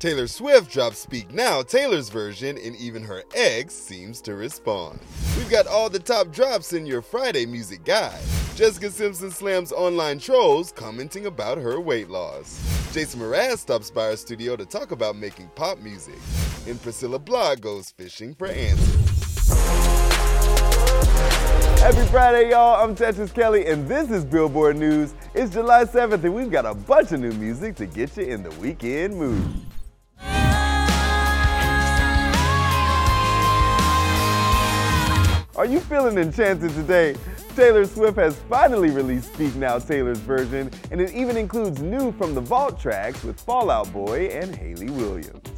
Taylor Swift drops Speak Now, Taylor's version, and even her ex seems to respond. We've got all the top drops in your Friday music guide. Jessica Simpson slams online trolls commenting about her weight loss. Jason Mraz stops by our studio to talk about making pop music. And Priscilla Block goes fishing for answers. Happy Friday, y'all. I'm Tetris Kelly, and this is Billboard News. It's July 7th, and we've got a bunch of new music to get you in the weekend mood. Are you feeling enchanted today? Taylor Swift has finally released Speak Now, Taylor's version, and it even includes new From the Vault tracks with Fall Out Boy and Hayley Williams.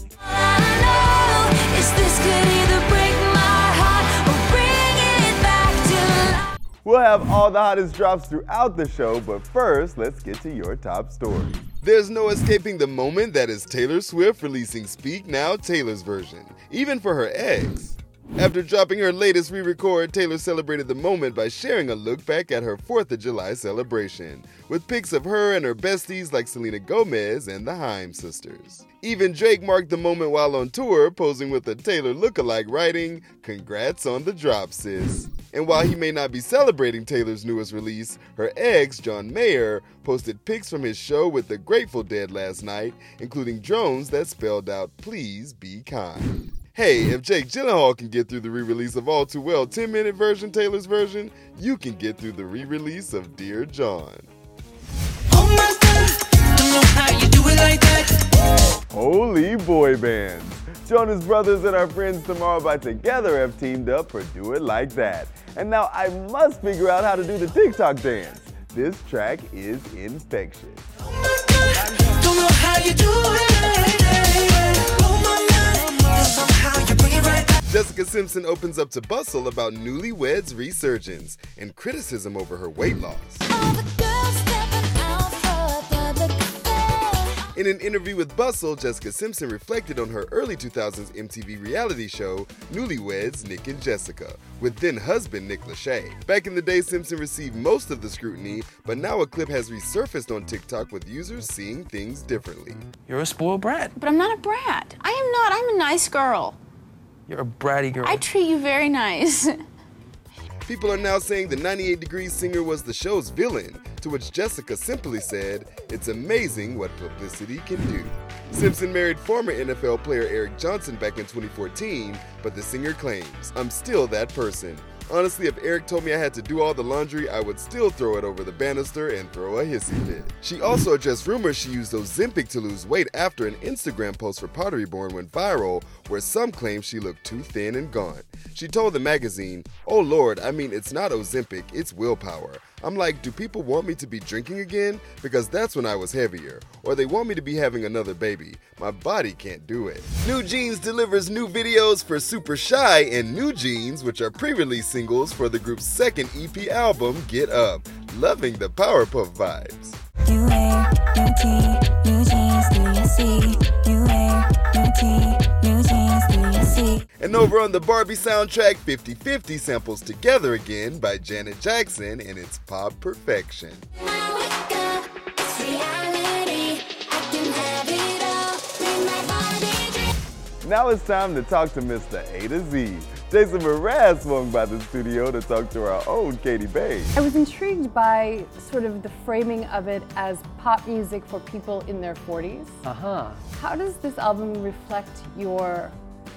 We'll have all the hottest drops throughout the show, but first, let's get to your top stories. There's no escaping the moment that is Taylor Swift releasing Speak Now, Taylor's version, even for her ex. After dropping her latest re-record, Taylor celebrated the moment by sharing a look back at her 4th of July celebration, with pics of her and her besties like Selena Gomez and the Haim sisters. Even Drake marked the moment while on tour, posing with a Taylor lookalike writing, "Congrats on the drop, sis." And while he may not be celebrating Taylor's newest release, her ex, John Mayer, posted pics from his show with the Grateful Dead last night, including drones that spelled out, "Please be kind." Hey, if Jake Gyllenhaal can get through the re-release of All Too Well 10-minute version, Taylor's version, you can get through the re-release of Dear John. Holy boy bands. Jonas Brothers and our friends Tomorrow X Together have teamed up for Do It Like That. And now I must figure out how to do the TikTok dance. This track is infectious. Jessica Simpson opens up to bustle about Newlyweds resurgence and criticism over her weight loss. In an interview with Bustle, Jessica Simpson reflected on her early 2000s MTV reality show, Newlyweds, Nick and Jessica, with then-husband Nick Lachey. Back in the day, Simpson received most of the scrutiny, but now a clip has resurfaced on TikTok with users seeing things differently. You're a spoiled brat. But I'm not a brat. I am not. I'm a nice girl. You're a bratty girl. I treat you very nice. People are now saying the 98 Degrees singer was the show's villain, to which Jessica simply said, "It's amazing what publicity can do." Simpson married former NFL player Eric Johnson back in 2014, but the singer claims, "I'm still that person. Honestly, if Eric told me I had to do all the laundry, I would still throw it over the banister and throw a hissy fit." She also addressed rumors she used Ozempic to lose weight after an Instagram post for Pottery Barn went viral, where some claim she looked too thin and gaunt. She told the magazine, "Oh Lord, I mean, it's not Ozempic, it's willpower. I'm like, do people want me to be drinking again? Because that's when I was heavier. Or they want me to be having another baby. My body can't do it." New Jeans delivers new videos for Super Shy and New Jeans, which are pre-release singles for the group's second EP album, Get Up. Loving the Powerpuff vibes. You wear new tea, new jeans, do you see? You wear new tea, new jeans, do you see? And over on the Barbie soundtrack, 50 50 samples Together Again by Janet Jackson, and it's pop perfection. Now it's time to talk to Mr. A to Z. Jason Mraz swung by the studio to talk to our own Katie Bae. I was intrigued by sort of the framing of it as pop music for people in their 40s. How does this album reflect your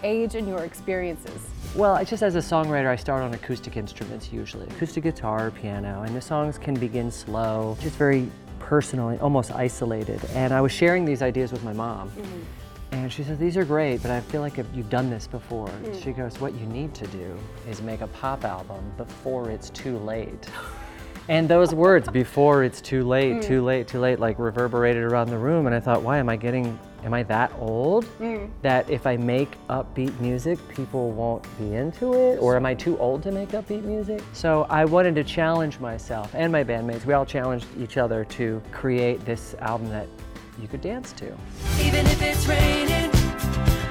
age and your experiences? Well, it's just as a songwriter, I start on acoustic instruments usually. Acoustic guitar or piano, and the songs can begin slow, just very personal, almost isolated. And I was sharing these ideas with my mom. And she said, these are great, but I feel like you've done this before. She goes, what you need to do is make a pop album before it's too late. And those words, before it's too late, too late, too late, like reverberated around the room. And I thought, why am I that old that if I make upbeat music, people won't be into it? Or am I too old to make upbeat music? So I wanted to challenge myself and my bandmates. We all challenged each other to create this album that you could dance to. Even if it's raining,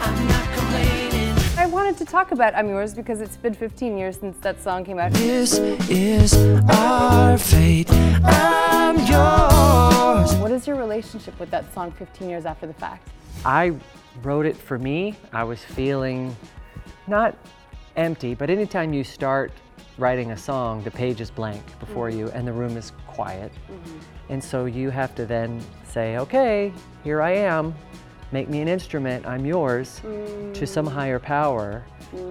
I'm not complaining. I wanted to talk about I'm Yours because it's been 15 years since that song came out. This is our fate, I'm yours. What is your relationship with that song 15 years after the fact? I wrote it for me. I was feeling not empty, but anytime you start writing a song, the page is blank before you and the room is quiet. And so you have to then say, okay, here I am, make me an instrument, I'm yours, to some higher power.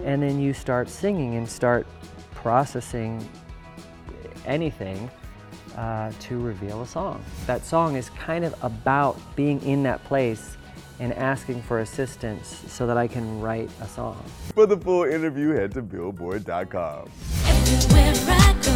And then you start singing and start processing anything to reveal a song. That song is kind of about being in that place and asking for assistance so that I can write a song. For the full interview, head to Billboard.com. Everywhere I go,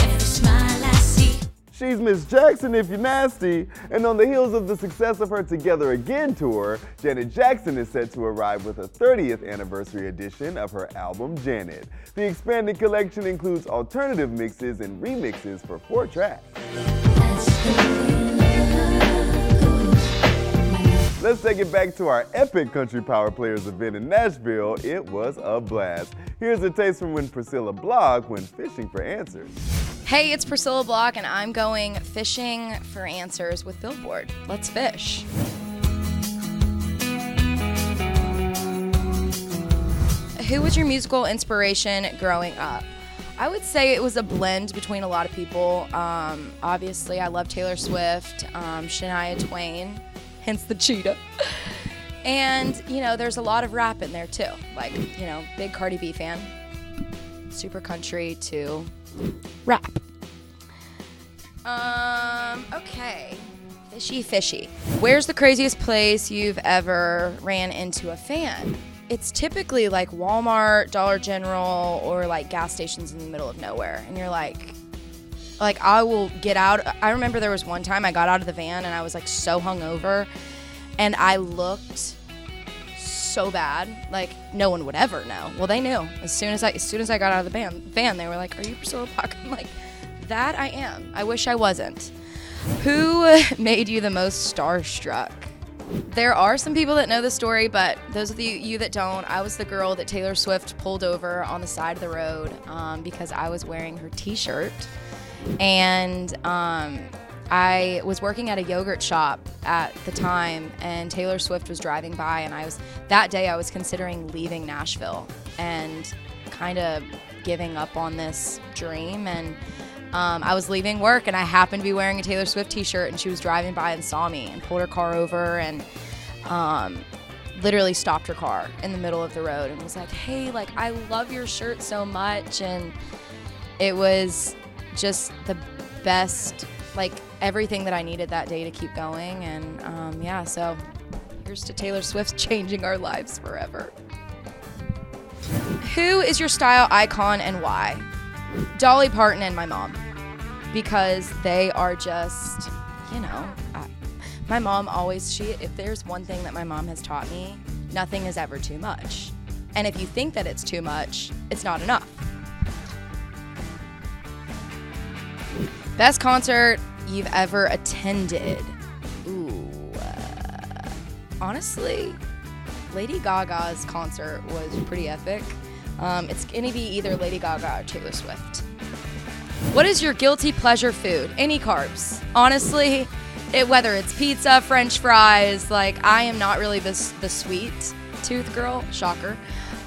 every smile I see. She's Miss Jackson if you're nasty. And on the heels of the success of her Together Again tour, Janet Jackson is set to arrive with a 30th anniversary edition of her album, Janet. The expanded collection includes alternative mixes and remixes for 4 tracks. Let's take it back to our epic Country Power Players event in Nashville. It was a blast. Here's a taste from when Priscilla Block went fishing for answers. Hey, it's Priscilla Block, and I'm going fishing for answers with Billboard. Let's fish. Who was your musical inspiration growing up? I would say it was a blend between a lot of people. Obviously, I love Taylor Swift, Shania Twain, hence the cheetah. And, you know, there's a lot of rap in there too. Like, you know, big Cardi B fan. Super country to rap. Okay. Fishy, fishy. Where's the craziest place you've ever ran into a fan? It's typically like Walmart, Dollar General, or like gas stations in the middle of nowhere. And you're like I will get out. I remember there was one time I got out of the van and I was like so hungover and I looked so bad, like no one would ever know. Well, they knew. As soon as I got out of the van, they were like, are you Priscilla Block? I'm like, that I am. I wish I wasn't. Who made you the most starstruck? There are some people that know the story, but those of you that don't, I was the girl that Taylor Swift pulled over on the side of the road because I was wearing her t-shirt. And I was working at a yogurt shop at the time, and Taylor Swift was driving by, and that day I was considering leaving Nashville and kind of giving up on this dream. And I was leaving work, and I happened to be wearing a Taylor Swift t-shirt, and she was driving by and saw me and pulled her car over and literally stopped her car in the middle of the road and was like, hey, like, I love your shirt so much. And it was just the best, like everything that I needed that day to keep going. And yeah, so here's to Taylor Swift changing our lives forever. Who is your style icon and why? Dolly Parton and my mom, because they are just, you know, my mom always, if there's one thing that my mom has taught me, nothing is ever too much. And if you think that it's too much, it's not enough. Best concert you've ever attended? Ooh, honestly, Lady Gaga's concert was pretty epic. It's gonna be either Lady Gaga or Taylor Swift. What is your guilty pleasure food? Any carbs. Honestly, whether it's pizza, French fries, like I am not really the sweet tooth girl, shocker.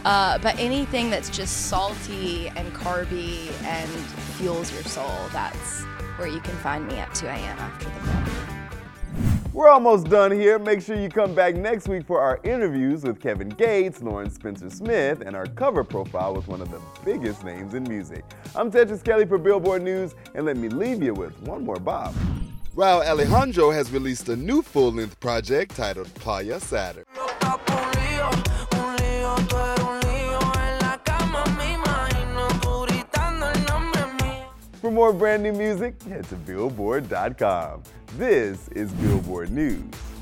But anything that's just salty and carby and fuels your soul, that's where you can find me at 2 a.m. after the club. We're almost done here. Make sure you come back next week for our interviews with Kevin Gates, Lauren Spencer-Smith, and our cover profile with one of the biggest names in music. I'm Tetris Kelly for Billboard News, and let me leave you with one more bop. Raul Alejandro has released a new full-length project titled Playa Saturn. For more brand new music, head to Billboard.com. This is Billboard News.